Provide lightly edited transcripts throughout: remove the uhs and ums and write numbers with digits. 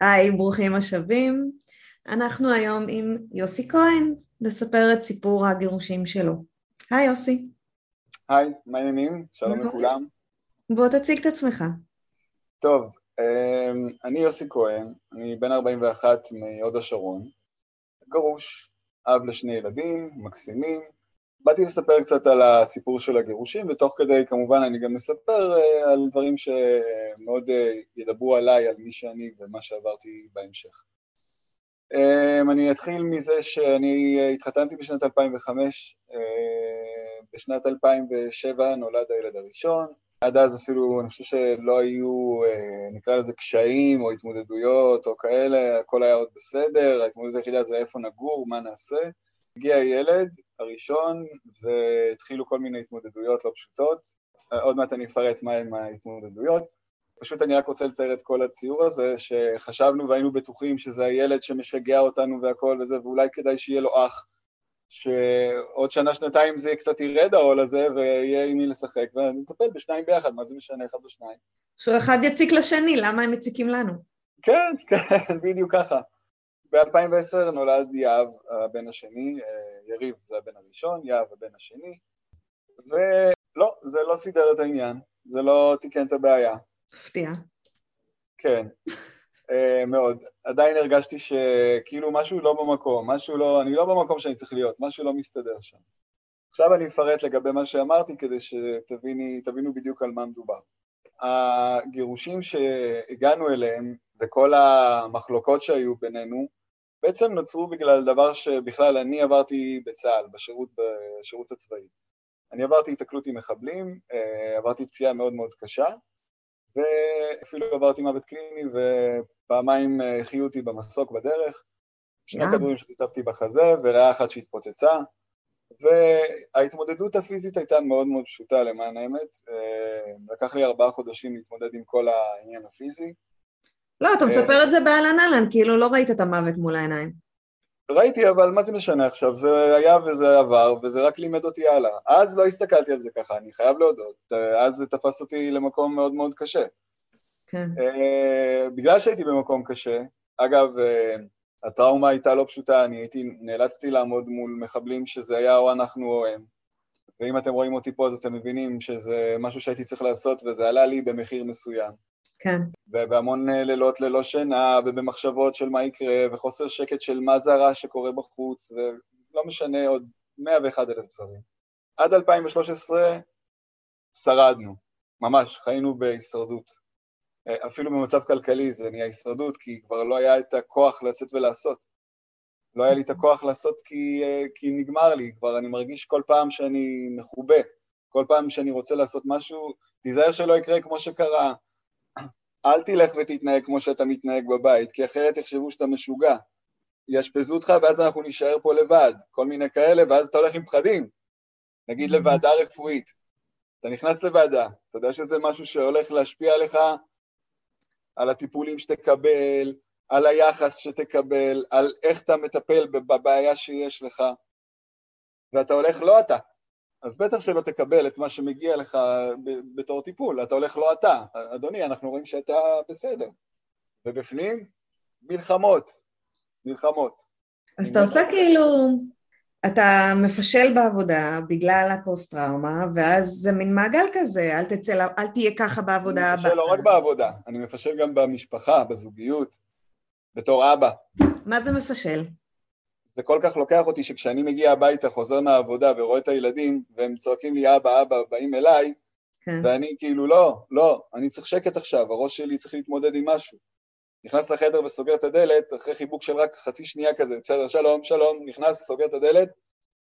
היי, ברוכים השבים. אנחנו היום עם יוסי כהן, לספר את סיפור הגירושים שלו. היי יוסי. היי, מה העניינים? שלום לכולם. בוא תציג את עצמך. טוב, אני יוסי כהן, אני בן 41 מהוד השרון, גרוש, אב לשני ילדים, מקסימים. באתי לספר קצת על הסיפור של הגירושים, ותוך כדי כמובן אני גם מספר על דברים שמאוד ידברו עליי, על מי שאני ומה שעברתי בהמשך. אני אתחיל מזה שאני התחתנתי בשנת 2005, בשנת 2007 נולד הילד הראשון, עד אז אפילו אני חושב שלא היו, נקרא לזה קשיים או התמודדויות או כאלה, הכל היה עוד בסדר, ההתמודדות היחידה זה איפה נגור, מה נעשה. הגיע הילד הראשון והתחילו כל מיני התמודדויות לא פשוטות, עוד מעט אני אפרט מה עם ההתמודדויות, פשוט אני רק רוצה לצייר את כל הציור הזה שחשבנו והיינו בטוחים שזה הילד שמשגע אותנו והכל וזה, ואולי כדאי שיהיה לו אח, שעוד שנה שנתיים זה קצת ירד העול הזה ויהיה עם מי לשחק, ואני מטפל בשניים ביחד, מה זה משנה אחד בשניים? שהוא אחד יציק לשני, למה הם מציקים לנו? כן, כן, בדיוק ככה. ב-2010 נולד יאב הבן השני, יריב זה הבן הראשון, יאב הבן השני, ולא, זה לא סידר את העניין, זה לא תיקן את הבעיה. מפתיע. כן, מאוד. עדיין הרגשתי שכאילו משהו לא במקום, משהו לא, אני לא במקום שאני צריך להיות, משהו לא מסתדר שם. עכשיו אני אפרט לגבי מה שאמרתי כדי שתבינו בדיוק על מה מדובר. הגירושים שהגענו אליהם, וכל המחלוקות שהיו בינינו, בעצם נוצרו בגלל דבר שבכלל אני עברתי בצה"ל, בשירות הצבאי. אני עברתי התקלות עם מחבלים, עברתי פציעה מאוד מאוד קשה, ואפילו עברתי מוות קליני, ופעמיים חיו אותי במסוק בדרך, שני כדורים שחטפתי בחזה, וריאה אחת שהתפוצצה, וההתמודדות הפיזית הייתה מאוד מאוד פשוטה למען האמת, לקח לי 4 חודשים להתמודד עם כל העניין הפיזי. לא, אתה מספר את זה באלן אלן, כאילו לא ראית את המוות מול העיניים. ראיתי, אבל מה זה משנה עכשיו? זה היה וזה עבר, וזה רק לימד אותי הלאה. אז לא הסתכלתי על זה ככה, אני חייב להודות. אז זה תפס אותי למקום מאוד מאוד קשה. כן. בגלל שהייתי במקום קשה, אגב, הטראומה הייתה לא פשוטה, אני נאלצתי לעמוד מול מחבלים שזה היה או אנחנו או הם. ואם אתם רואים אותי פה, אז אתם מבינים שזה משהו שהייתי צריך לעשות, וזה עלה לי במחיר מסוים. כן. ובהמון לילות ללא שינה, ובמחשבות של מה יקרה, וחוסר שקט של מה זה הרע שקורה בחוץ, ולא משנה, עוד 101,000 דברים. עד 2013 שרדנו, ממש, חיינו בהישרדות. אפילו במצב כלכלי זה נהיה הישרדות, כי כבר לא היה את הכוח לצאת ולעשות. לא היה לי את הכוח לעשות כי נגמר לי, כבר אני מרגיש כל פעם שאני מחובה, כל פעם שאני רוצה לעשות משהו, תיזהר שלא יקרה כמו שקרה, אל תלך ותתנהג כמו שאתה מתנהג בבית, כי אחרת יחשבו שאתה משוגע. ישפזו אותך ואז אנחנו נשאר פה לבד, כל מיני כאלה, ואז אתה הולך עם פחדים. נגיד לוועדה רפואית, אתה נכנס לוועדה, אתה יודע שזה משהו שהולך להשפיע עליך, על הטיפולים שתקבל, על היחס שתקבל, על איך אתה מטפל בבעיה שיש לך, ואתה הולך לא אתה. אז בטח שלא תקבל את מה שמגיע לך בתור טיפול, אתה הולך לא אתה, אדוני, אנחנו רואים שאתה בסדר. ובפנים, מלחמות, מלחמות. אז אתה עושה כאילו, אתה מפשל בעבודה בגלל הפוסט-טראומה, ואז זה מין מעגל כזה, אל תהיה ככה בעבודה. אני מפשל לא רק בעבודה, אני מפשל גם במשפחה, בזוגיות, בתור אבא. מה זה מפשל? זה כל כך לוקח אותי שכשאני מגיע הביתה, חוזר מהעבודה ורואה את הילדים, והם צועקים לי אבא, אבא, באים אליי, ואני כאילו לא, אני צריך שקט עכשיו, הראש שלי צריך להתמודד עם משהו. נכנס לחדר וסוגר את הדלת, אחרי חיבוק של רק חצי שנייה כזה, בסדר, שלום, שלום, נכנס, סוגר את הדלת,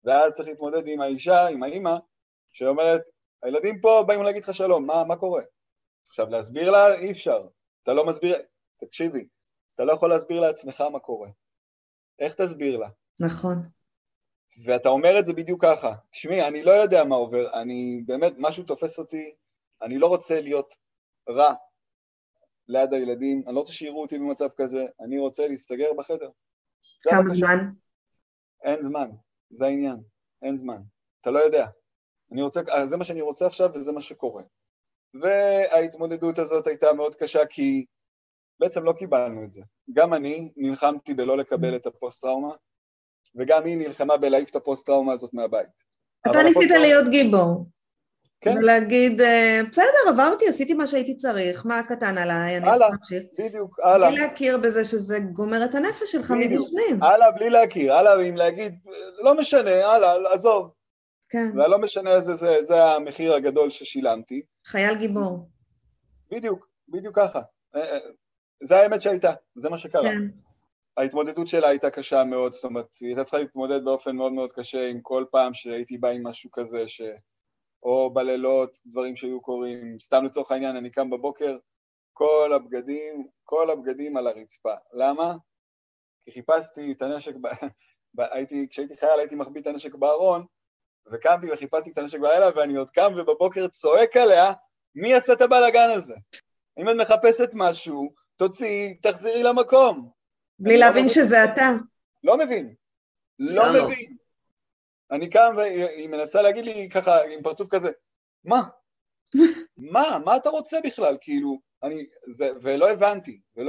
ואז צריך להתמודד עם האישה, עם האמא, שאומרת, הילדים פה באים להגיד לך שלום, מה קורה? עכשיו, להסביר לה אי אפשר. אתה לא מסביר, תקשיבי, אתה לא יכול להסביר לעצמך מה קורה. איך תסביר לה? נכון. ואתה אומר את זה בדיוק ככה. תשמעי, אני לא יודע מה עובר, אני באמת, משהו תופס אותי, אני לא רוצה להיות רע ליד הילדים, אני לא רוצה שיראו אותי במצב כזה, אני רוצה להסתגר בחדר. כמה זמן? אין זמן, זה העניין, אין זמן. אתה לא יודע. אני רוצה, זה מה שאני רוצה עכשיו וזה מה שקורה. וההתמודדות הזאת הייתה מאוד קשה, כי בעצם לא קיבלנו את זה. גם אני נלחמתי בלא לקבל את הפוסט-טראומה, וגם היא נלחמה בלהעיף את הפוסט-טראומה הזאת מהבית. אתה ניסית להיות גיבור. כן. ולהגיד, בסדר, עברתי, עשיתי מה שהייתי צריך, מה קטן עליי, אני ממשיך. בדיוק, הלאה. בלי להכיר בזה שזה גומר את הנפש שלך מבפנים. הלאה, בלי להכיר, הלאה, אם להגיד, לא משנה, הלאה, עזוב. כן. ולא משנה, זה המחיר הגדול ששילמתי. חייל גיבור. בדיוק, בדיוק ככה. זה האמת שהייתה, זה מה שקרה. כן. ההתמודדות שלה הייתה קשה מאוד, זאת אומרת, היא הייתה צריכה להתמודד באופן מאוד מאוד קשה עם כל פעם שהייתי בא עם משהו כזה, או בלילות, דברים שהיו קורים, סתם לצורך העניין, אני קם בבוקר, כל הבגדים על הרצפה. למה? כי חיפשתי את הנשק, כשהייתי חייל הייתי מחביא את הנשק בארון, וקמתי וחיפשתי את הנשק בלילה, ואני עוד קם ובבוקר צועק עליה, מי עשה את הבלגן הזה? אם את מחפשת משהו, תוציאי, תחזירי למקום. בלי להבין שזה אתה. לא מבין. לא מבין. אני קם והיא מנסה להגיד לי ככה, עם פרצוף כזה, מה? מה? מה אתה רוצה בכלל? כאילו, ולא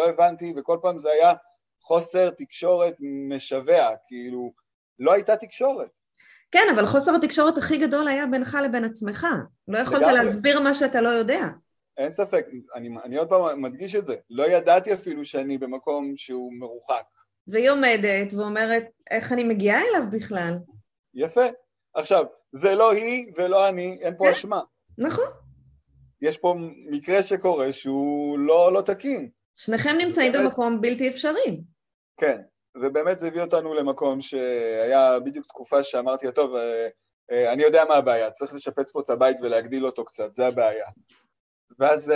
הבנתי, וכל פעם זה היה חוסר תקשורת משווה, כאילו, לא הייתה תקשורת. כן, אבל חוסר התקשורת הכי גדול היה בינך לבין עצמך. לא יכולת להסביר מה שאתה לא יודע. אין ספק, אני עוד פעם מדגיש את זה. לא ידעתי אפילו שאני במקום שהוא מרוחק. והיא עומדת ואומרת, איך אני מגיעה אליו בכלל? יפה. עכשיו, זה לא היא ולא אני, אין פה אשמה. נכון. יש פה מקרה שקורה שהוא לא תקין. שניכם נמצאים במקום בלתי אפשרי. כן. ובאמת זה הביא אותנו למקום שהיה בדיוק תקופה שאמרתי, טוב, אני יודע מה הבעיה, צריך לשפץ פה את הבית ולהגדיל אותו קצת, זה הבעיה. ואז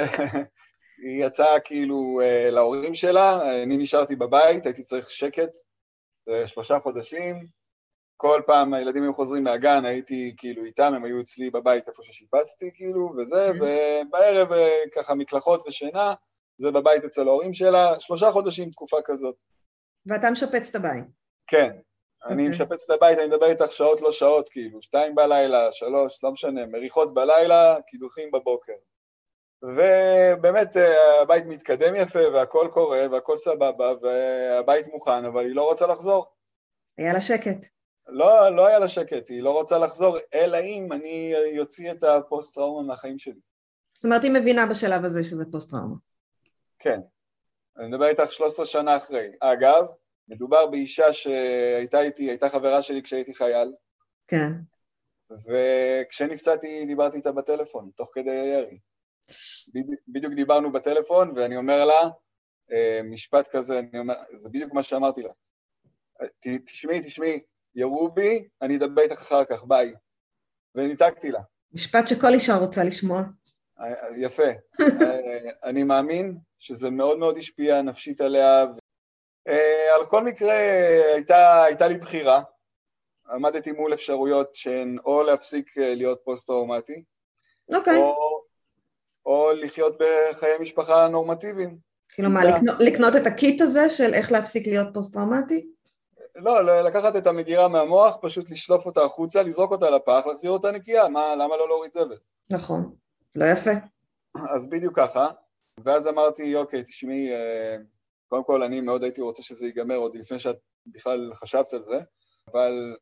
היא יצאה כאילו להורים שלה, אני נשארתי בבית, הייתי צריך שקט, 3 חודשים, כל פעם הילדים היו חוזרים מהגן, הייתי כאילו איתם, הם היו אצלי בבית איפה ששיפצתי כאילו, וזה, ובערב ככה מקלחות ושינה, זה בבית אצל ההורים שלה, 3 חודשים תקופה כזאת. ואתה משפץ את הבית. כן, אני משפץ את הבית, אני מדבר איתך שעות לא שעות, כאילו, 2 בלילה, 3, לא משנה, מריחות בלילה, קידוחים בבוקר. ובאמת הבית מתקדם יפה, והכל קורה, והכל סבבה, והבית מוכן, אבל היא לא רוצה לחזור. היה לה שקט. לא היה לה שקט, היא לא רוצה לחזור, אלא אם אני יוציא את הפוסט-טראומה מהחיים שלי. זאת אומרת, היא מבינה בשלב הזה שזה פוסט-טראומה. כן. אני מדבר איתך 13 שנה אחרי. אגב, מדובר באישה שהייתה איתי, הייתה חברה שלי כשהייתי חייל. כן. וכשנפצעתי דיברתי איתה בטלפון, תוך כדי הירי. בדיוק דיברנו בטלפון, ואני אומר לה, משפט כזה, זה בדיוק מה שאמרתי לה. תשמעי, ירו בי, אני אדבר איתך אחר כך, ביי. וניתקתי לה. משפט שכל אישה רוצה לשמוע. יפה. אני מאמין שזה מאוד מאוד השפיע נפשית עליה. על כל מקרה הייתה לי בחירה. עמדתי מול אפשרויות שהן או להפסיק להיות פוסט-טראומטי, או לחיות בחיי משפחה נורמטיביים. כאילו מה, לקנות את הקיט הזה של איך להפסיק להיות פוסט-טראומטי? לא, לקחת את המגירה מהמוח, פשוט לשלוף אותה החוצה, לזרוק אותה לפח, להחזיר אותה נקייה. למה לא להוריד זבל? נכון. לא יפה. אז בדיוק ככה, ואז אמרתי, אוקיי, תשמעי, קודם כל אני מאוד הייתי רוצה שזה ייגמר עוד לפני שאת בכלל חשבת על זה, אבל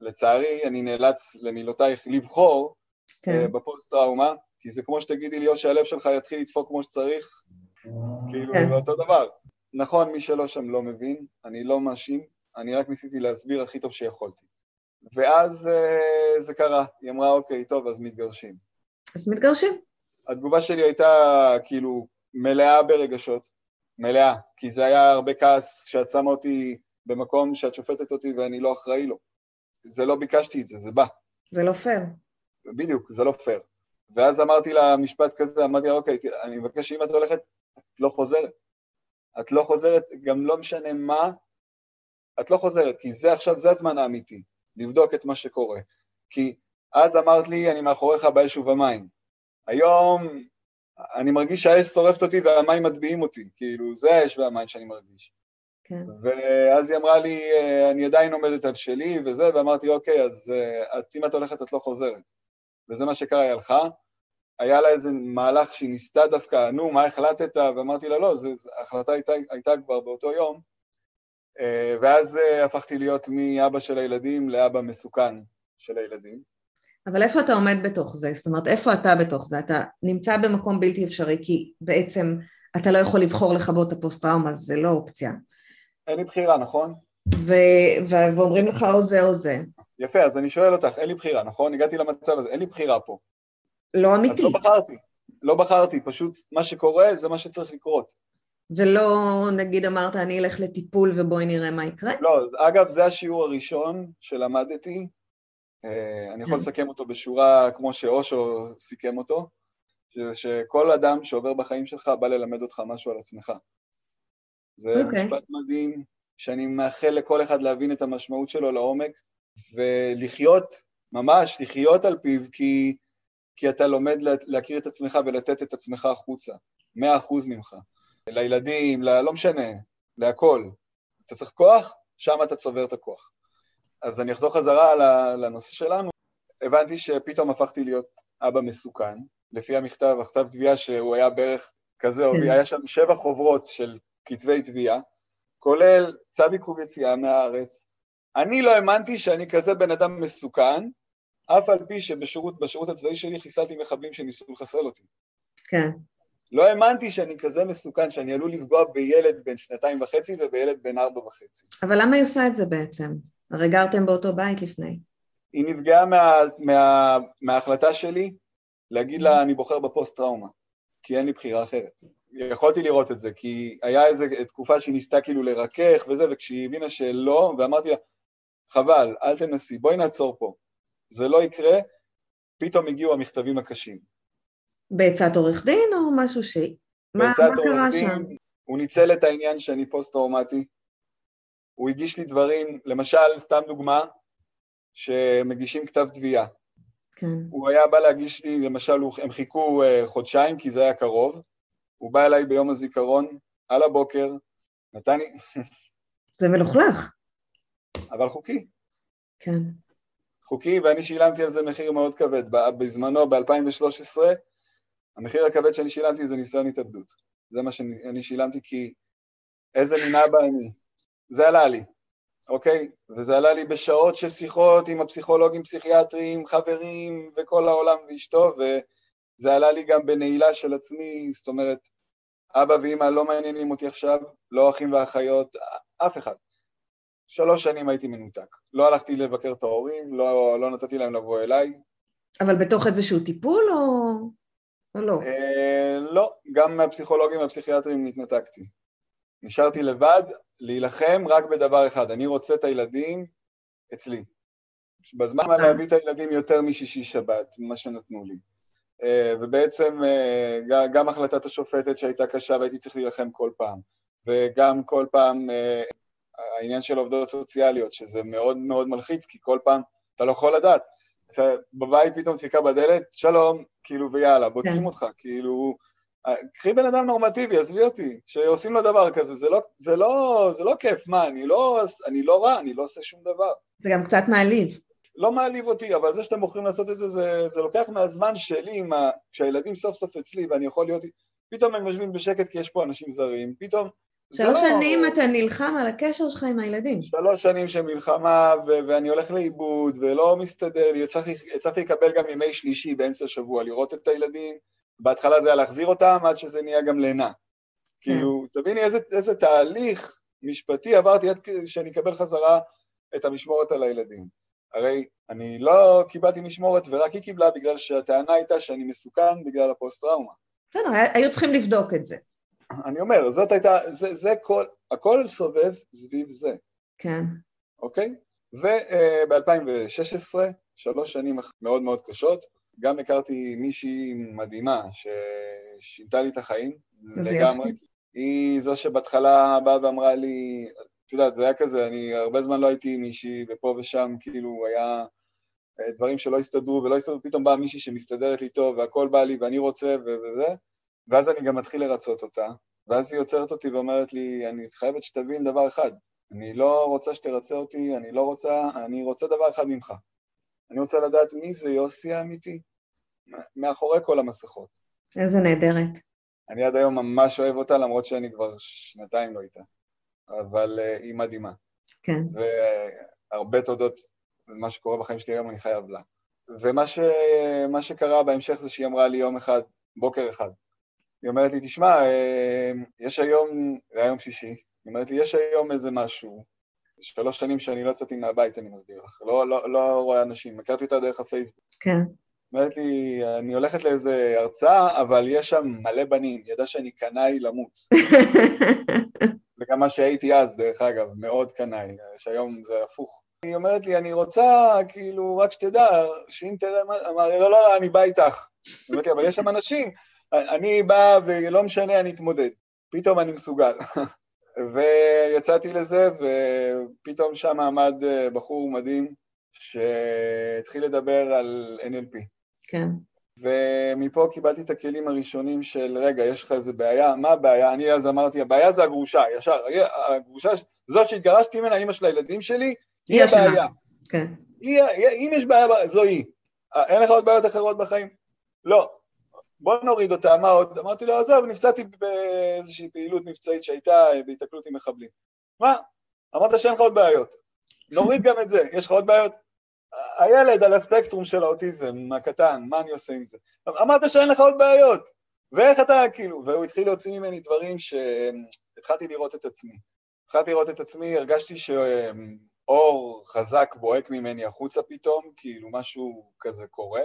לצערי אני נאלץ למילותייך לבחור בפוסט-טראומה, כי זה כמו שתגידי לי, או שהלב שלך יתחיל לדפוק כמו שצריך, כאילו אותו דבר. נכון, מי שלא שם לא מבין, אני לא מאשים, אני רק ניסיתי להסביר הכי טוב שיכולתי. ואז זה קרה, היא אמרה, אוקיי, טוב, אז מתגרשים. אז מתגרשים. התגובה שלי הייתה כאילו מלאה ברגשות, מלאה, כי זה היה הרבה כעס שאת שמה אותי במקום שאת שופטת אותי ואני לא אחראי לו. זה לא ביקשתי את זה, זה בא. זה לא פייר. בדיוק, זה לא פייר. ואז אמרתי לה משפט כזה, אמרתי לה, אוקיי, אני מבקש שאם את הולכת, את לא חוזרת. את לא חוזרת, גם לא משנה מה, את לא חוזרת, כי זה עכשיו, זה הזמן האמיתי, לבדוק את מה שקורה. כי אז אמרת לי, אני מאחוריך באש ובמים. היום אני מרגיש שהאש שורפת אותי והמים מטביעים אותי, כאילו זה האש והמים שאני מרגיש. כן. ואז היא אמרה לי, אני עדיין עומדת על שלי וזה, ואמרתי, אוקיי, אז אם את הולכת, את לא חוזרת. וזה מה שקרה, היא הלכה, היה לה איזה מהלך שהיא ניסתה דווקא, נו, מה החלטת? ואמרתי לה, לא, ההחלטה הייתה כבר באותו יום, ואז הפכתי להיות מאבא של הילדים לאבא מסוכן של הילדים. אבל איפה אתה עומד בתוך זה? זאת אומרת, איפה אתה בתוך זה? אתה נמצא במקום בלתי אפשרי, כי בעצם אתה לא יכול לבחור לחבות הפוסט-טראומה, זה לא אופציה. אין לי בחירה, נכון? ואומרים לך או זה או זה. יפה, אז אני שואל אותך, אין לי בחירה, נכון? הגעתי למצב הזה, אין לי בחירה פה. לא אמיתית. אז לא בחרתי, לא בחרתי, פשוט מה שקורה זה מה שצריך לקרות. ולא, נגיד אמרת, אני אלך לטיפול ובואי נראה מה יקרה? לא, אגב, זה השיעור הראשון שלמדתי, אני יכול לסכם אותו בשורה כמו שאושו סיכם אותו, שכל אדם שעובר בחיים שלך בא ללמד אותך משהו על עצמך. זה משפט מדהים, שאני מאחל לכל אחד להבין את המשמעות שלו לעומק, ולחיות, ממש לחיות על פיו, כי אתה לומד להכיר את עצמך ולתת את עצמך החוצה, 100% ממך, לילדים, לא משנה, להכל. אתה צריך כוח, שם אתה צובר את הכוח. אז אני אחזור חזרה לנושא שלנו. הבנתי שפתאום הפכתי להיות אבא מסוכן, לפי המכתב, הכתב תביעה שהוא היה בערך כזה, היה שם 7 חוברות של כתבי תביעה, כולל צו עיכוב יציאה מהארץ. אני לא האמנתי שאני כזה בן אדם מסוכן, אף על פי שבשירות הצבאי שלי חיסלתי מחבלים שניסו לחסל אותי. כן. לא האמנתי שאני כזה מסוכן, שאני עלול לפגוע בילד בן 2.5 ובילד בן 4.5. אבל למה היא עושה את זה בעצם? הרי גרתם באותו בית לפני. היא נפגעה מההחלטה שלי להגיד לה, אני בוחר בפוסט-טראומה, כי אין לי בחירה אחרת. יכולתי לראות את זה, כי היה איזו תקופה שהיא ניסתה כאילו לרכך וזה, וכשהיא הבינה שלא, ואמרתי לה, חבל, אל תנסי, בואי נעצור פה. זה לא יקרה, פתאום הגיעו המכתבים הקשים. בעצת עורך דין או משהו ש... מה קרה שם? הוא ניצל את העניין שאני פוסט-טראומטי, הוא הגיש לי דברים, למשל, סתם דוגמה, שמגישים כתב תביעה. כן. הוא היה בא להגיש לי, למשל, הם חיכו חודשיים, כי זה היה קרוב, הוא בא אליי ביום הזיכרון, על הבוקר, נתן לי... זה מלוכלך. אבל חוקי. כן. חוקי, ואני שילמתי על זה מחיר מאוד כבד. בזמנו, ב-2013, המחיר הכבד שאני שילמתי זה ניסיון התאבדות. זה מה שאני שילמתי, כי איזה מינה בה אני. זה עלה לי, אוקיי? וזה עלה לי בשעות של שיחות עם הפסיכולוגים, פסיכיאטרים, חברים, וכל העולם ואשתו, וזה עלה לי גם בנעילה של עצמי, זאת אומרת, אבא ואמא לא מעניינים אותי עכשיו, לא אחים ואחיות, אף אחד. 3 שנים הייתי מנותק. לא הלכתי לבקר את ההורים, לא נתתי להם לבוא אליי. אבל בתוך איזשהו טיפול או לא? לא, גם מהפסיכולוגים והפסיכיאטרים נתנתקתי. נשארתי לבד, להילחם רק בדבר אחד, אני רוצה את הילדים אצלי. בזמן אני להביא את הילדים יותר משישי שבת, מה שנתנו לי. ובעצם גם החלטת השופטת שהייתה קשה והייתי צריך להילחם כל פעם. וגם כל פעם... העניין של עובדות סוציאליות, שזה מאוד מאוד מלחיץ, כי כל פעם אתה לא יכול לדעת. אתה בבית פתאום תפיקה בדלת, שלום, כאילו ויאללה, בודקים אותך, כאילו, קחי בן אדם נורמטיבי, עזבי אותי, שעושים לו דבר כזה, זה לא כיף, מה, אני לא רע, אני לא עושה שום דבר. זה גם קצת מעליב. לא מעליב אותי, אבל זה שאתם מוכרים לעשות את זה, זה לוקח מהזמן שלי, כשהילדים סוף סוף אצלי, ואני יכול להיות, פתאום הם משווים בשקט, כי יש פה אנשים זרים, פתאום 3 שנים אתה נלחם על הקשר שלך עם הילדים. 3 שנים שמלחמה, ואני הולך לאיבוד, ולא מסתדר, הצלחתי לקבל גם ימי שלישי באמצע השבוע, לראות את הילדים, בהתחלה זה היה להחזיר אותם, עד שזה נהיה גם לינה. כאילו, תביני איזה תהליך משפטי עברתי, עד שאני אקבל חזרה את המשמורת על הילדים. הרי אני לא קיבלתי משמורת, ורק היא קיבלה בגלל שהטענה הייתה שאני מסוכן בגלל הפוסט-טראומה. בסדר, היו צריכים לבדוק את זה. אני אומר, זאת הייתה, זה כל, הכל סובב סביב זה. כן. אוקיי? וב-2016, 3 שנים מאוד מאוד קשות, גם הכרתי מישהי מדהימה ששינתה לי את החיים לגמרי. היא זו שבהתחלה באה ואמרה לי, את יודעת, זה היה כזה, אני הרבה זמן לא הייתי עם מישהי, ופה ושם כאילו היה דברים שלא הסתדרו ולא הסתדרו, פתאום באה מישהי שמסתדרת לי טוב, והכל בא לי ואני רוצה וזה, ואז אני גם מתחיל לרצות אותה, ואז היא יוצרת אותי ואומרת לי, אני חייבת שתבין דבר אחד, אני לא רוצה שתרצה אותי, אני רוצה דבר אחד ממך. אני רוצה לדעת מי זה יוסי האמיתי, מאחורי כל המסכות. איזה נהדרת. אני עד היום ממש אוהב אותה, למרות שאני כבר שנתיים לא איתה, אבל היא מדהימה. כן. והרבה תודות, מה שקורה בחיים שלי היום אני חייב לה. ומה שקרה בהמשך זה שהיא אמרה לי יום אחד, בוקר אחד, היא אומרת לי, תשמע, יש היום, זה היום שישי, היא אומרת לי, יש היום איזה משהו, 3 שנים שאני לא יצאתי מהבית, אני מסביר לך, לא רואה אנשים, הכרתי אותה דרך הפייסבוק. כן. אומרת לי, אני הולכת לאיזה הרצאה, אבל יש שם מלא בנים, ידע שאני קנאי למות. זה גם מה שהייתי אז, דרך אגב, מאוד קנאי, שהיום זה הפוך. היא אומרת לי, אני רוצה, כאילו, רק שתדע, שאם תדע, אמרה, לא, אני בא איתך. אומרת לי, אבל יש שם אנשים, אני בא ולא משנה, אני אתמודד. פתאום אני מסוגל. ויצאתי לזה, ופתאום שם עמד בחור מדהים, שהתחיל לדבר על NLP. כן. ומפה קיבלתי את הכלים הראשונים של, רגע, יש לך איזה בעיה? מה הבעיה? אני אז אמרתי, הבעיה זה הגרושה, ישר. הגרושה, זו שהתגרשתי ממנה, אמא של הילדים שלי, היא הבעיה. כן. אם יש בעיה, זו היא. אין לך עוד בעיות אחרות בחיים? לא. בוא נוריד אותה, מה עוד? אמרתי לו, עזוב, נפצעתי באיזושהי פעילות מבצעית שהייתה בהתקלות עם מחבלים. מה? אמרת שאין לך עוד בעיות. נוריד גם את זה, יש לך עוד בעיות? הילד על הספקטרום של האוטיזם, הקטן, מה אני עושה עם זה? אמרת שאין לך עוד בעיות, ואיך אתה כאילו? והוא התחיל להוציא ממני דברים שהתחלתי לראות את עצמי. הרגשתי שאור חזק בועק ממני החוצה פתאום, כאילו משהו כזה קורה.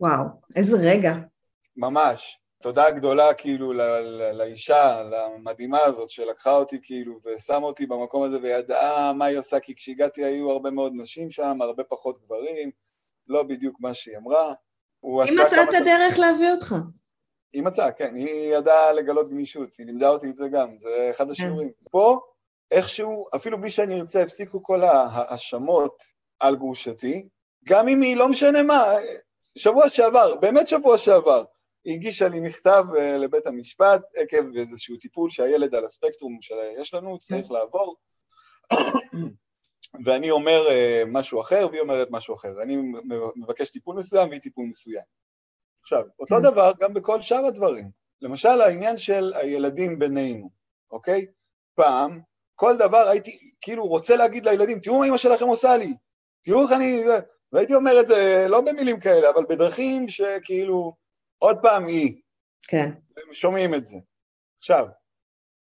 וואו, איזה רגע. ממש, תודה גדולה כאילו לאישה, למדהימה הזאת שלקחה אותי כאילו ושמה אותי במקום הזה וידעה מה היא עושה, כי כשהגעתי היו הרבה מאוד נשים שם, הרבה פחות גברים, לא בדיוק מה שהיא אמרה. היא מצאה את הדרך להביא אותך. היא מצאה, כן, היא ידעה לגלות גמישות, היא לימדה אותי את זה גם, זה אחד השיעורים. פה איכשהו, אפילו בלי שאני ארצה, הפסיקו כל ההאשמות על גרושתי, גם אם היא לא משנה מה, שבוע שעבר, באמת שבוע שעבר, היא הגישה לי מכתב לבית המשפט, עקב איזשהו טיפול שהילד על הספקטרום שיש לנו צריך לעבור, ואני אומר משהו אחר, והיא אומרת משהו אחר. אני מבקש טיפול מסוים, והיא טיפול מסוים. עכשיו, אותו דבר גם בכל שאר הדברים. למשל, העניין של הילדים בינינו, אוקיי? פעם, כל דבר הייתי כאילו רוצה להגיד לילדים, תראו מה אמא שלכם עושה לי, תראו איך אני... והייתי אומר את זה לא במילים כאלה, אבל בדרכים שכאילו... עוד פעם היא. כן. הם שומעים את זה. עכשיו,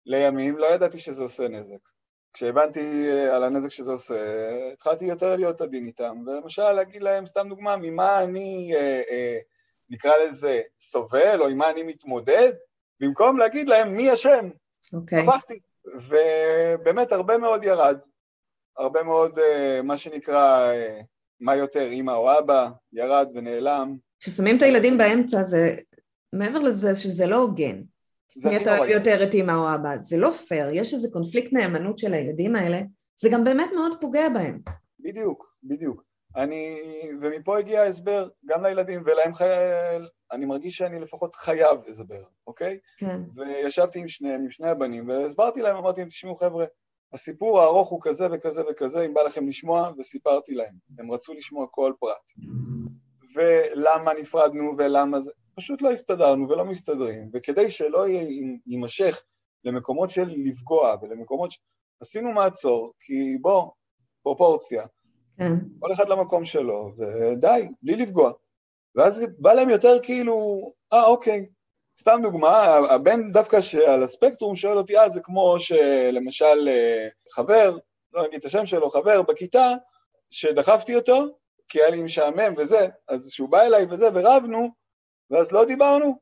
לימים לא ידעתי שזה עושה נזק. כשהבנתי על הנזק שזה עושה, התחלתי יותר להיות עדין איתם, ולמשל להגיד להם סתם דוגמה, ממה אני, נקרא לזה, סובל, או עם מה אני מתמודד, במקום להגיד להם מי השם. אוקיי. הפכתי. ובאמת הרבה מאוד ירד, הרבה מאוד מה שנקרא, מה יותר, אמא או אבא, ירד ונעלם, כששמים את הילדים באמצע, זה מעבר לזה שזה לא הוגן. מי אתה אוהב יותר את אמא או אבא, זה לא פייר, יש איזה קונפליקט נאמנות של הילדים האלה, זה גם באמת מאוד פוגע בהם. בדיוק, בדיוק. ומפה הגיע ההסבר גם לילדים, ולהם אני מרגיש שאני לפחות חייב הסבר, אוקיי? כן. וישבתי עם שני הבנים, והסברתי להם, אמרתי להם, תשמעו חבר'ה, הסיפור הארוך הוא כזה וכזה וכזה, אם בא לכם לשמוע, וסיפרתי להם. הם רצו לשמוע כל פרט. ולמה נפרדנו ולמה זה, פשוט לא הסתדרנו ולא מסתדרים, וכדי שלא יימשך למקומות של לפגוע ולמקומות, עשינו מעצור, כי בוא, פרופורציה, כל אחד למקום שלו, ודי, בלי לפגוע, ואז בא להם יותר כאילו, אוקיי, סתם דוגמה, הבן דווקא שעל הספקטרום שואל אותי, זה כמו שלמשל חבר, לא נגיד את השם שלו, חבר בכיתה, שדחפתי אותו, כי היה לי משעמם וזה, אז שהוא בא אליי וזה, ורבנו, ואז לא דיברנו,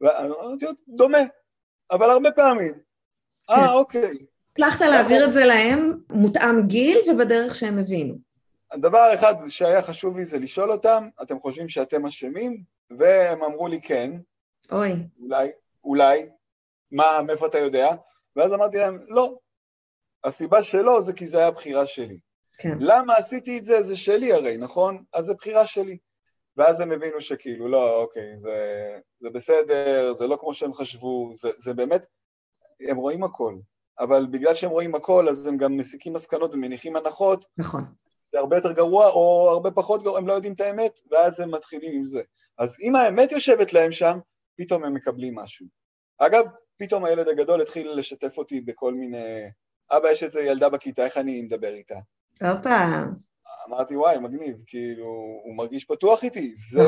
ואמרתי עוד דומה, אבל הרבה פעמים. אוקיי. פלחת להעביר את זה להם, מותאם גיל, ובדרך שהם הבינו. הדבר אחד שהיה חשוב לי זה לשאול אותם, אתם חושבים שאתם אשמים? והם אמרו לי כן. אוי. אולי. מה, מאיפה אתה יודע? ואז אמרתי להם, לא. הסיבה שלו זה כי זה היה בחירה שלי. כן. למה עשיתי את זה? זה שלי הרי, נכון? אז זה בחירה שלי. ואז הם הבינו שכאילו, לא, אוקיי, זה בסדר, זה לא כמו שהם חשבו, זה באמת, הם רואים הכל. אבל בגלל שהם רואים הכל, אז הם גם מסיקים מסקנות ומניחים הנחות. נכון. זה הרבה יותר גרוע, או הרבה פחות גרוע, הם לא יודעים את האמת, ואז הם מתחילים עם זה. אז אם האמת יושבת להם שם, פתאום הם מקבלים משהו. אגב, פתאום הילד הגדול התחיל לשתף אותי בכל מיני, אבא, יש איזה ילדה בכיתה, איך אני מדבר איתה? אופה. אמרתי, וואי, מגניב, כאילו, הוא מרגיש פתוח איתי, זה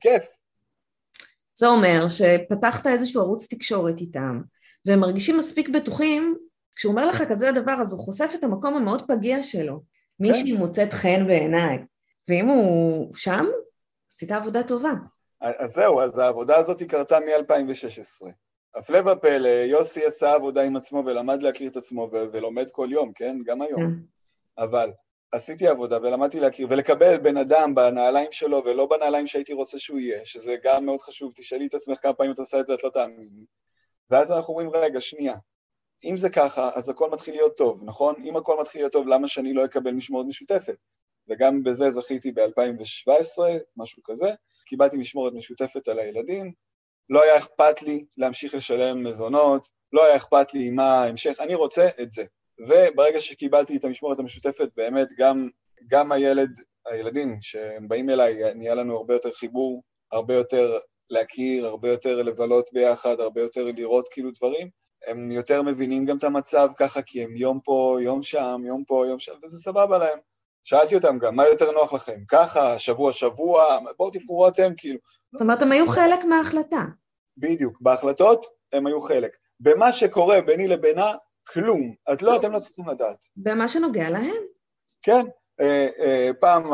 כיף. זה אומר שפתחת איזשהו ערוץ תקשורת איתם, והם מרגישים מספיק בטוחים, כשהוא אומר לך כזה הדבר, אז הוא חושף את המקום המאוד פגיע שלו. מישהי מוצאת חן בעיניי, ואם הוא שם, עשית עבודה טובה. אז זהו, אז העבודה הזאת קרתה מ-2016. הפלא ופלא, יוסי עשה עבודה עם עצמו, ולמד להכיר את עצמו, ולומד כל יום, כן? גם היום. אבל עשיתי עבודה ולמדתי להכיר, ולקבל בן אדם בנעליים שלו, ולא בנעליים שהייתי רוצה שהוא יהיה, שזה גם מאוד חשוב, תשאלי את עצמך כמה פעמים אתה עושה את זה, את לא תאמיני. ואז אנחנו אומרים, רגע, שנייה, אם זה ככה, אז הכל מתחיל להיות טוב, נכון? אם הכל מתחיל להיות טוב, למה שאני לא אקבל משמורת משותפת? וגם בזה זכיתי ב-2017, משהו כזה, קיבלתי משמורת משותפת על הילדים, לא היה אכפת לי להמשיך לשלם מזונות, לא היה אכפת לי מה המשך, אני רוצה את זה. וברגע שקיבלתי את המשמורת המשותפת, באמת גם הילדים שהם באים אליי, נהיה לנו הרבה יותר חיבור, הרבה יותר להכיר, הרבה יותר לבלות ביחד, הרבה יותר לראות כאילו דברים, הם יותר מבינים גם את המצב ככה, כי הם יום פה, יום שם, יום פה, יום שם, וזה סבבה להם. שאלתי אותם גם, מה יותר נוח לכם? ככה, שבוע, שבוע, בואו תפרו אתם כאילו. זאת אומרת, הם היו חלק מההחלטה. בדיוק, בהחלטות הם היו חלק. במה שקורה ביני לבינה, כלום. אתם לא צריכים לדעת. במה שנוגע להם? כן. פעם,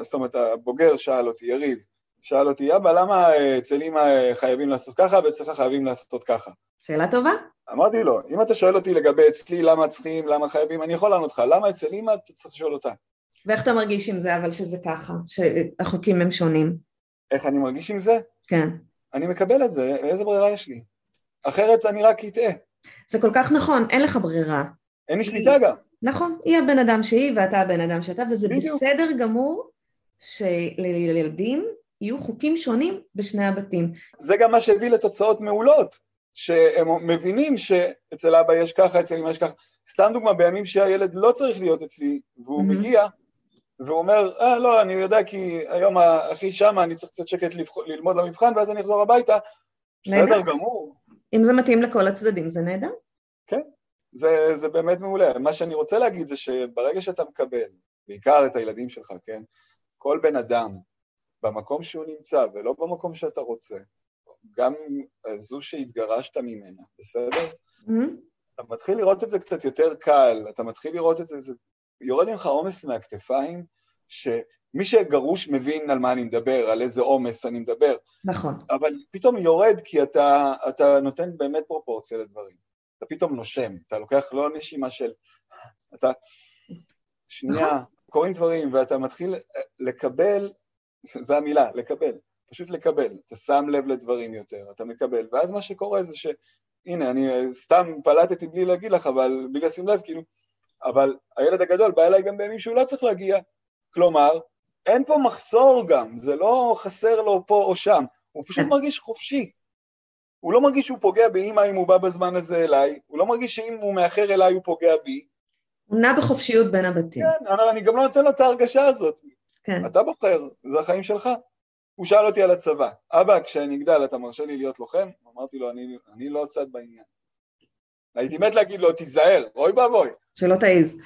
זאת אומרת, הבוגר שאל אותי, יריב, שאל אותי, אבא, למה אצל אמא חייבים לעשות ככה, ואצלך חייבים לעשות ככה? שאלה טובה. אמרתי לו, אם אתה שואל אותי לגבי אצלי, למה צריכים, למה חייבים, אני יכול לענות לך, למה אצל אמא, אתה צריך לשאול אותה. ואיך אתה מרגיש עם זה, אבל שזה ככה, שהחוקים הם שונים? איך אני מרגיש עם זה? כן. אני מקבל את זה, איזה ברירה יש לי? אחרת אני רק אטעה. זה כל כך נכון, אין לך ברירה. אין לי שליטה גם. נכון, היא הבן אדם שהיא, ואתה הבן אדם שאתה, וזה בסדר גמור שלילדים יהיו חוקים שונים בשני הבתים. זה גם מה שהביא לתוצאות מעולות, שהם מבינים שאצל אבא יש ככה, אצל אמא יש ככה. סתם דוגמה, בימים שהילד לא צריך להיות אצלי, והוא מגיע, והוא אומר, לא, אני יודע כי היום אחי שמה, אני צריך קצת שקט ללמוד למבחן, ואז אני אחזור הביתה. בסדר גמור. אם זה מתאים לכל הצדדים, זה נהדר? כן, זה באמת מעולה. מה שאני רוצה להגיד זה שברגע שאתה מקבל, בעיקר את הילדים שלך, כן? כל בן אדם, במקום שהוא נמצא ולא במקום שאתה רוצה, גם זו שהתגרשת ממנה, בסדר? אתה מתחיל לראות את זה קצת יותר קל, אתה מתחיל לראות את זה, יורד ממך עומס מהכתפיים, שמי שגרוש מבין על מה אני מדבר, על איזה עומס אני מדבר. נכון. אבל פתאום יורד, כי אתה נותן באמת פרופורציה לדברים. אתה פתאום נושם, אתה לוקח לא נשימה של... אתה שנייה, קוראים דברים, ואתה מתחיל לקבל, זו המילה, לקבל. פשוט לקבל, אתה שם לב לדברים יותר, אתה מקבל, ואז מה שקורה זה שהנה, אני סתם פלטתי בלי להגיד לך, אבל בלי לשים לב, כאילו, אבל הילד הגדול בא אליי גם בימים שהוא לא צריך להגיע, כלומר, אין פה מחסור גם, זה לא חסר לו פה או שם, הוא פשוט מרגיש חופשי, הוא לא מרגיש שהוא פוגע באמא אם הוא בא בזמן הזה אליי, הוא לא מרגיש שאם הוא מאחר אליי הוא פוגע בי. הוא נע בחופשיות בין הבתים. כן, אני גם לא נותן לו את ההרגשה הזאת. כן. אתה בוחר, זה החיים שלך. הוא שאל אותי על הצבא, אבא, כשאני אגדל, אתה מרשה לי להיות לוחם? אמרתי לו, אני לא צד בעניין. הייתי מת להגיד לו, תיזהר, רואי בבוי. שלא תעיז.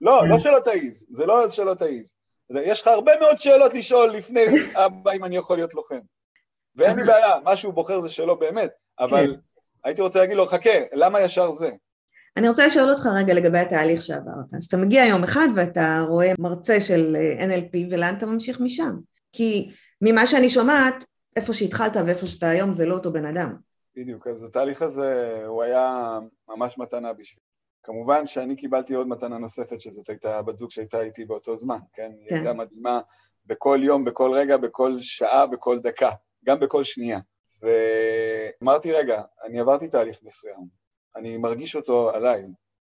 לא שלא תעיז, זה לא שלא תעיז. יש לך הרבה מאוד שאלות לשאול לפני, אבא, אם אני יכול להיות לוחם. ואין לי בעיה, מה שהוא בוחר זה שלא באמת, אבל הייתי רוצה להגיד לו, חכה, למה ישר זה? אני רוצה לשאול אותך רגע לגבי התהליך שעברת. אז אתה מגיע יום אחד ואתה רואה מרצה של NLP, ולאן אתה ממשיך משם? כי ממה שאני שומעת, איפה שהתחלת ואיפה שאתה היום, זה לא אותו בן אדם. בדיוק, אז התהליך הזה, הוא היה ממש מתנה בשביל. כמובן שאני קיבלתי עוד מתנה נוספת, שזאת הייתה בת זוג שהייתה איתי באותו זמן, כן? היא הייתה מדהימה בכל יום, בכל רגע, בכל שעה, בכל דקה, גם בכל שנייה. ואמרתי, רגע, אני עברתי תהליך מסוים, אני מרגיש אותו עליי,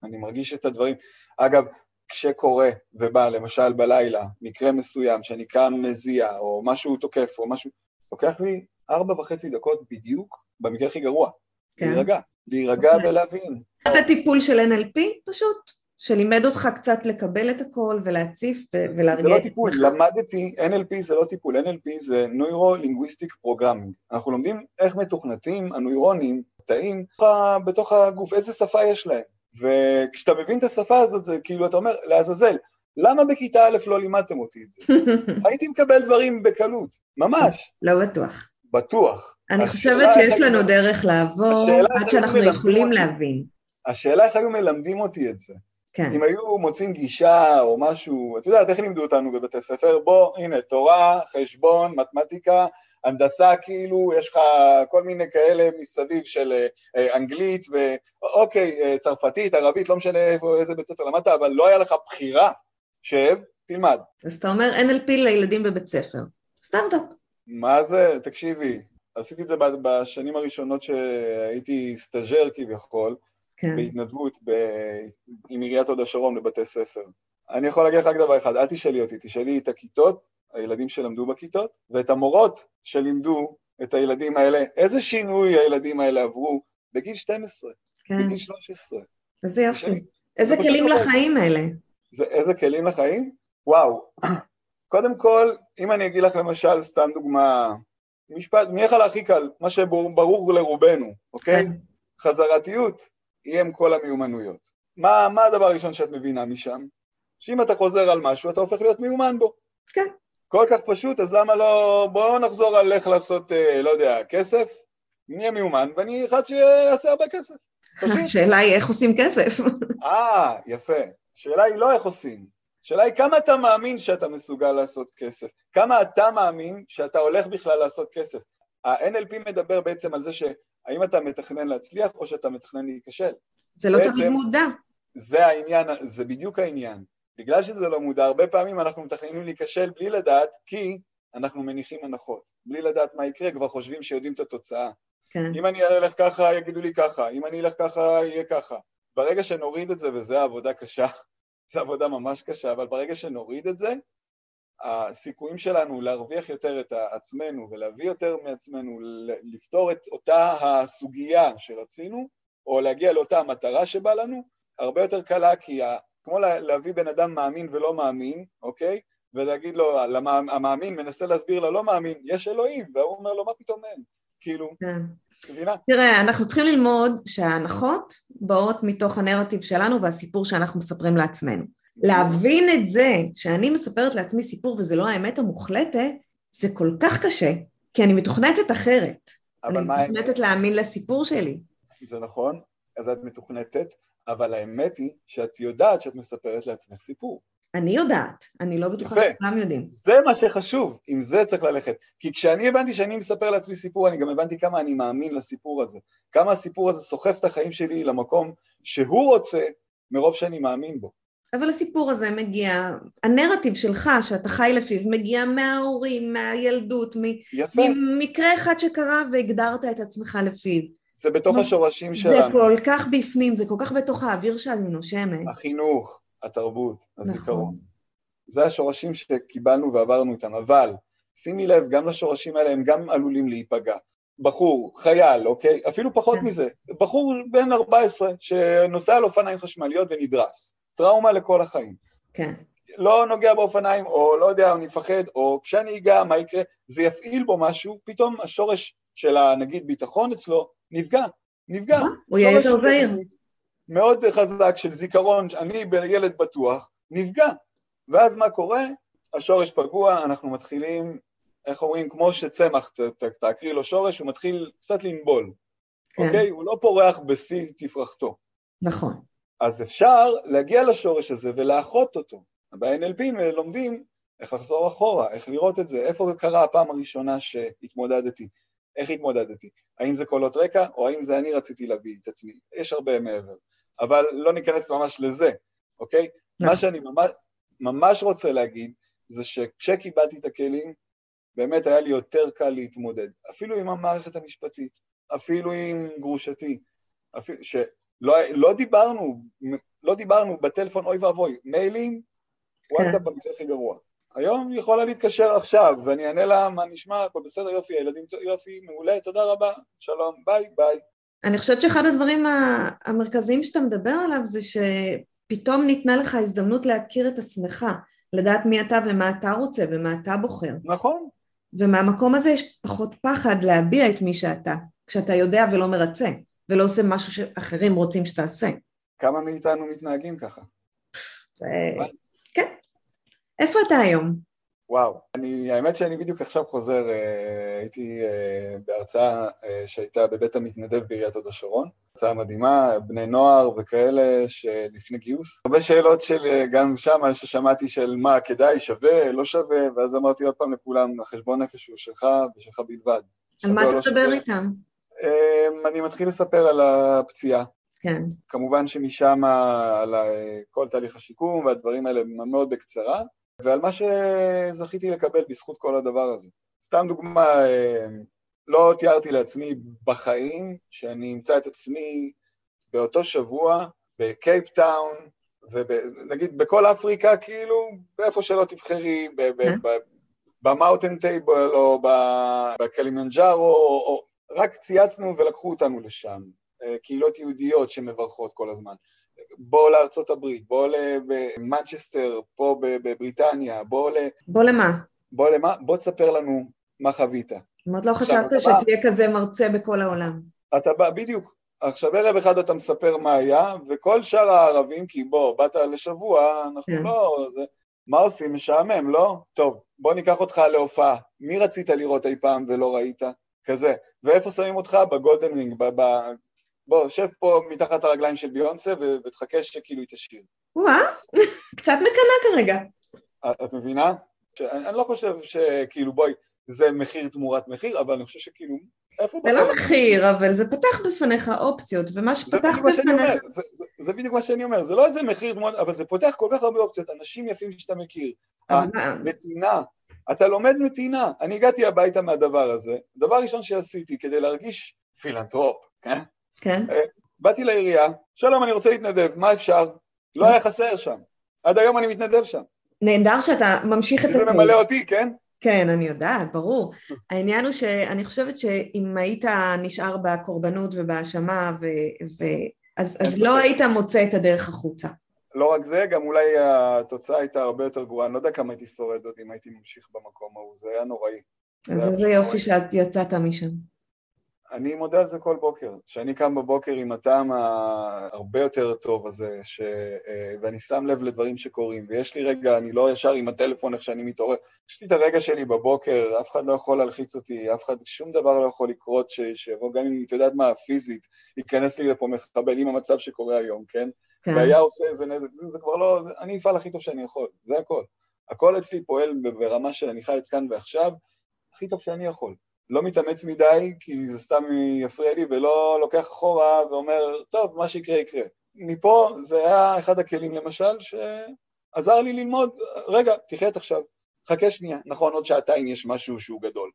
אני מרגיש את הדברים. אגב, כשקורה ובא, למשל בלילה, מקרה מסוים שאני קם מזיע, או משהו תוקף, או משהו, לוקח לי 4.5 דקות בדיוק, במקרה הכי גרוע, להירגע ולהבין. את הטיפול של NLP פשוט, שלימד אותך קצת לקבל את הכל ולהציף ולהרגיע. זה לא טיפול, למדתי, NLP זה לא טיפול, NLP זה Neuro Linguistic Programming. אנחנו לומדים איך מתוכנתים הנוירונים, תאים, בתוך הגוף, איזה שפה יש להם. וכשאתה מבין את השפה הזאת, זה כאילו אתה אומר, לעזאזל, למה בכיתה א' לא לימדתם אותי את זה? הייתי מקבל דברים בקלות, ממש. לא בטוח. בטוח. אני חושבת שיש לנו דרך לעבור, עד שאנחנו יכולים להבין. השאלה איך היו מלמדים אותי את זה. כן. אם היו מוצאים גישה או משהו, את יודעת, איך לימדו אותנו בבתי ספר? בוא, הנה, תורה, חשבון, מתמטיקה, הנדסה כאילו, יש לך כל מיני כאלה מסביב של אנגלית, ואוקיי, צרפתית, ערבית, לא משנה איזה בית ספר למדת, אבל לא היה לך בחירה, שב, תלמד. אז אתה אומר NLP לילדים בבית ספר, סטארט-אפ. מה זה? תקשיבי, עשיתי את זה בשנים הראשונות שהייתי סטאז'ר כביכול, בהתנדבות עם עיריית הוד השרון לבתי ספר. אני יכול להגיד רק דבר אחד, אל תשאלי אותי, תשאלי את הכיתות, הילדים שלמדו בכיתות, ואת המורות שלימדו את הילדים האלה, איזה שינוי הילדים האלה עברו בגיל 12, בגיל 13. איזה יופי. איזה כלים לחיים האלה? איזה כלים לחיים? וואו. קודם כל, אם אני אגיד לך למשל, סתם דוגמה, משפט, מי יחלה הכי קל, מה שברור לרובנו, אוקיי? חזרתיות. יהיה עם כל המיומנויות. מה הדבר הראשון שאת מבינה משם? שאם אתה חוזר על משהו, אתה הופך להיות מיומן בו. כן. כל כך פשוט, אז למה לא... בואו נחזור על איך לעשות, לא יודע, כסף. אני אהיה מיומן, ואני אחד שיעשה הרבה כסף. השאלה היא איך עושים כסף. יפה. השאלה היא לא איך עושים. השאלה היא כמה אתה מאמין שאתה מסוגל לעשות כסף. כמה אתה מאמין שאתה הולך בכלל לעשות כסף. ה-NLP מדבר בעצם על זה ש... האם אתה מתכנן להצליח או שאתה מתכנן להיכשל? זה לא תמיד מודע. זה העניין, זה בדיוק העניין. בגלל שזה לא מודע, הרבה פעמים אנחנו מתכננים להיכשל בלי לדעת, כי אנחנו מניחים הנחות. בלי לדעת מה יקרה, כבר חושבים שיודעים את התוצאה. כן. אם אני אלך ככה, יגידו לי ככה. אם אני אלך ככה, יהיה ככה. ברגע שנוריד את זה, וזה עבודה קשה, זה עבודה ממש קשה, אבל ברגע שנוריד את זה, הסיכויים שלנו להרוויח יותר את עצמנו ולהביא יותר מעצמנו, לפתור את אותה הסוגיה שרצינו, או להגיע לאותה המטרה שבא לנו, הרבה יותר קלה, כי כמו להביא בן אדם מאמין ולא מאמין, אוקיי? ולהגיד לו, המאמין מנסה להסביר לו, לא מאמין, יש אלוהים, והוא אומר לו, מה פתאום אין? כאילו, תבינה? תראה, אנחנו צריכים ללמוד שההנחות באות מתוך הנרטיב שלנו והסיפור שאנחנו מספרים לעצמנו. להבין את זה, שאני מספרת לעצמי סיפור, וזה לא האמת המוחלטת, זה כל כך קשה, כי אני מתוכנתת אחרת. אני מתוכנתת להאמין לסיפור שלי. זה נכון, אז את מתוכנתת, אבל האמת היא שאת יודעת שאת מספרת לעצמך סיפור. אני יודעת, אני לא בטוחה שכולם יודעים. זה מה שחשוב, עם זה צריך ללכת. כי כשאני הבנתי שאני מספר לעצמי סיפור, אני גם הבנתי כמה אני מאמין לסיפור הזה. כמה הסיפור הזה סוחף את החיים שלי למקום שהוא רוצה, מרוב שאני מאמין בו. אבל הסיפור הזה מגיע, הנרטיב שלך שאתה חי לפיו, מגיע מההורים, מהילדות, ממקרה אחד שקרה והגדרת את עצמך לפיו. זה בתוך השורשים שלנו. זה כל כך בפנים, זה כל כך בתוך האוויר שאני נושמת. החינוך, התרבות, הזיכרון. זה השורשים שקיבלנו ועברנו איתם, אבל שימי לב, גם לשורשים האלה הם גם עלולים להיפגע. בחור, חייל, אוקיי? אפילו פחות מזה. בחור בן 14 שנוסע על אופניים חשמליות ונדרס. טראומה לכל החיים. כן. לא נוגע באופניים, או לא יודע, או נפחד, או כשאני אגע, מה יקרה, זה יפעיל בו משהו, פתאום השורש של הנגיד ביטחון אצלו נפגע. הוא יהיה יותר זהיר. מאוד חזק של זיכרון, אני ילד בטוח, נפגע. ואז מה קורה? השורש פגוע, אנחנו מתחילים, איך אומרים, כמו שצמח, תקריא לו שורש, הוא מתחיל קצת לנבול. אוקיי? הוא לא פורח בשיא תפרחתו. נכון. אז אפשר להגיע לשורש הזה ולאחות אותו. ב-NLP לומדים איך לחזור אחורה, איך לראות את זה, איפה קרה הפעם הראשונה שהתמודדתי, איך התמודדתי, האם זה קולות רקע או האם זה אני רציתי להביא את עצמי, יש הרבה מעבר. אבל לא ניכנס ממש לזה, אוקיי? מה שאני ממש רוצה להגיד, זה שכשקיבלתי את הכלים, באמת היה לי יותר קל להתמודד, אפילו עם המערכת המשפטית, אפילו עם גרושתי, אפילו שלא דיברנו בטלפון, אוי ואבוי, מיילים, וואטסאפ במקרה הכי גרוע. היום היא יכולה להתקשר עכשיו, ואני אענה לה מה נשמע, הכל בסדר, יופי, הילדים יופי, מעולה, תודה רבה, שלום, ביי, ביי. אני חושבת שאחד הדברים המרכזיים שאתה מדבר עליו, זה שפתאום ניתנה לך הזדמנות להכיר את עצמך, לדעת מי אתה ומה אתה רוצה ומה אתה בוחר. נכון. ומהמקום הזה יש פחות פחד להביע את מי שאתה, כשאתה יודע ולא מרצה, ולא עושה משהו שאחרים רוצים שתעשה. כמה מאיתנו מתנהגים ככה? כן. איפה אתה היום? וואו, האמת שאני בדיוק עכשיו חוזר, הייתי בהרצאה שהייתה בבית המתנדב בעיריית הוד השרון, הרצאה מדהימה, בני נוער וכאלה שלפני גיוס. הרבה שאלות של גם שם ששמעתי של מה כדאי, שווה, לא שווה, ואז אמרתי עוד פעם לכולם, החשבון נפש הוא שלך ושלך בלבד. על מה אתה מדבר איתם? אני מתחיל לספר על הפציעה. כן. כמובן שמשם על כל תהליך השיקום והדברים האלה מאוד בקצרה, ועל מה שזכיתי לקבל בזכות כל הדבר הזה. סתם דוגמה, לא תיארתי לעצמי בחיים שאני אמצא את עצמי באותו שבוע בקייפ טאון, ונגיד בכל אפריקה כאילו, באיפה שלא תבחרי, במאוטן טייבל או בקלימנג'רו, או רק צייצנו ולקחו אותנו לשם. קהילות יהודיות שמברכות כל הזמן. בוא לארצות הברית, בוא למנצ'סטר, פה בבריטניה, בוא למה? בוא תספר לנו מה חווית. זאת אומרת, לא חשבת שתהיה כזה מרצה בכל העולם. אתה בא, בדיוק. עכשיו ערב אחד אתה מספר מה היה, וכל שאר הערבים, כי בוא, באת לשבוע, אנחנו לא... מה עושים? משעמם, לא? טוב, בוא ניקח אותך להופעה. מי רצית לראות אי פעם ולא ראית? כזה. ואיפה שמים אותך? בגולדנרינג, בוא, שב פה מתחת הרגליים של ביונסה, ותחכה שכאילו היא תשאיר. וואה, קצת מקנה כרגע. את מבינה? אני לא חושב שכאילו, בואי, זה מחיר תמורת מחיר, אבל אני חושב שכאילו, איפה... זה לא מחיר, אבל זה פתח בפניך אופציות, ומה שפתח בפניך... זה בדיוק מה שאני אומר, זה לא איזה מחיר תמורת, אבל זה פותח כל כך הרבה אופציות, אנשים יפים שאתה מכיר, המתינה, אתה לומד נתינה. אני הגעתי הביתה מהדבר הזה, דבר ראשון שעשיתי כדי להרגיש פילנטרופ, כן? כן. באתי לעירייה, שלום, אני רוצה להתנדב, מה אפשר? לא היה חסר שם. עד היום אני מתנדב שם. נהדר שאתה ממשיך את... זה ממלא אותי, כן? כן, אני יודעת, ברור. העניין הוא שאני חושבת שאם היית נשאר בקורבנות ובהשמה, אז לא היית מוצא את הדרך החוצה. לא רק זה, גם אולי התוצאה הייתה הרבה יותר גרועה, אני לא יודע כמה הייתי שורד עוד אם הייתי ממשיך במקום ההוא, זה היה נוראי. אז איזה יופי שאת יצאת משם. אני מודה על זה כל בוקר, שאני קם בבוקר עם הטעם הרבה יותר טוב הזה, ואני שם לב לדברים שקורים, ויש לי רגע, אני לא ישר עם הטלפון איך שאני מתעורר, יש לי את הרגע שלי בבוקר, אף אחד לא יכול להלחיץ אותי, אף אחד, שום דבר לא יכול לקרות, שיבוא גם אם, אתה יודעת מה, פיזית, ייכנס לי לפה מחבל עם המצב שקורה היום, כן? והיה עושה איזה נזק, זה כבר לא, אני אפעל הכי טוב שאני יכול, זה הכל. הכל אצלי פועל ברמה של אני חיית כאן ועכשיו, הכי טוב שאני יכול. לא מתאמץ מדי, כי זה סתם יפריע לי, ולא לוקח אחורה ואומר, טוב, מה שיקרה יקרה. מפה זה היה אחד הכלים למשל, שעזר לי ללמוד, רגע, תחיית עכשיו, חכה שנייה, נכון, עוד שעתיים יש משהו שהוא גדול,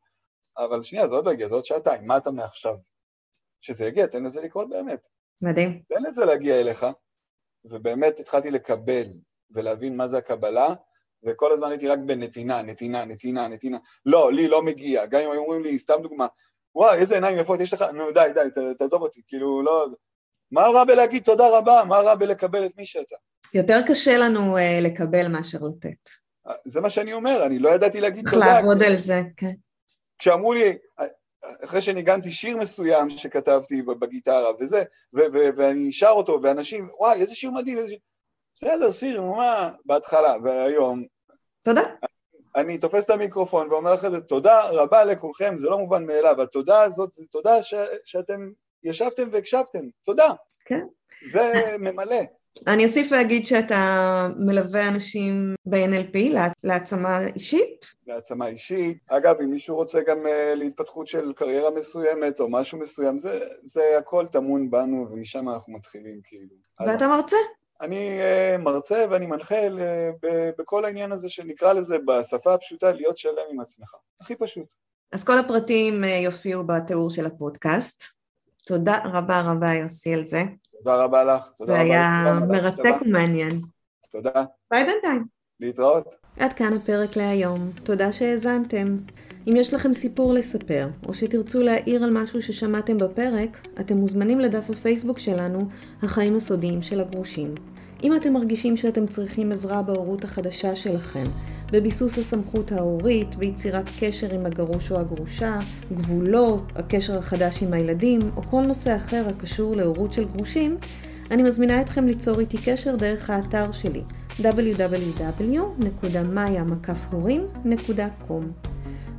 אבל שנייה, זה עוד לא יגיע, זה עוד שעתיים, מה אתה מעכשיו? שזה יגיע, תן לזה לקרות באמת. מדהים. תן לזה להגיע אליך, ובאמת התחלתי לקבל, ולהבין מה זה הקבלה, וכל הזמן הייתי רק בנתינה, נתינה, נתינה, נתינה. לא, לי לא מגיע. גם אם היו אומרים לי, סתם דוגמה, וואי, איזה עיניים יפות, יש לך, נו, די, די, תעזוב אותי, כאילו, לא... מה רע בלהגיד תודה רבה? מה רע בלקבל את מי שאתה? יותר קשה לנו לקבל מאשר לתת. זה מה שאני אומר, אני לא ידעתי להגיד תודה. צריך לעבוד על זה, כן. כשאמרו לי, אחרי שניגנתי שיר מסוים שכתבתי בגיטרה וזה, ואני שר אותו, ואנשים, וואי, איזה שיר מדהים, איזה שיר... בסדר, שיר, מה? בהתחלה, והיום... תודה. אני תופס את המיקרופון ואומר לך, תודה רבה לכולכם, זה לא מובן מאליו, התודה הזאת, זה תודה שאתם ישבתם והקשבתם, תודה. כן. זה ממלא. אני אוסיף להגיד שאתה מלווה אנשים ב-NLP להעצמה אישית? להעצמה אישית. אגב, אם מישהו רוצה גם להתפתחות של קריירה מסוימת או משהו מסוים, זה הכל תמון בנו ומשם אנחנו מתחילים כאילו. ואתה מרצה? אני מרצה ואני מנחה בכל העניין הזה שנקרא לזה בשפה הפשוטה להיות שלם עם עצמך. הכי פשוט. אז כל הפרטים יופיעו בתיאור של הפודקאסט. תודה רבה רבה יוסי על זה. תודה רבה לך. זה היה מרתק ומעניין. תודה. ביי בינתיים. להתראות. עד כאן הפרק להיום. תודה שהאזנתם. אם יש לכם סיפור לספר, או שתרצו להעיר על משהו ששמעתם בפרק, אתם מוזמנים לדף הפייסבוק שלנו, החיים הסודיים של הגרושים. אם אתם מרגישים שאתם צריכים עזרה בהורות החדשה שלכם, בביסוס הסמכות ההורית, ביצירת קשר עם הגרוש או הגרושה, גבולות, הקשר החדש עם הילדים, או כל נושא אחר הקשור להורות של גרושים, אני מזמינה אתכם ליצור איתי קשר דרך האתר שלי, www.maya-horim.com.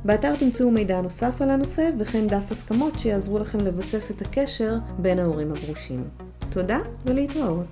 באתר תמצאו מידע נוסף על הנושא, וכן דף הסכמות שיעזרו לכם לבסס את הקשר בין ההורים הגרושים. תודה ולהתראות.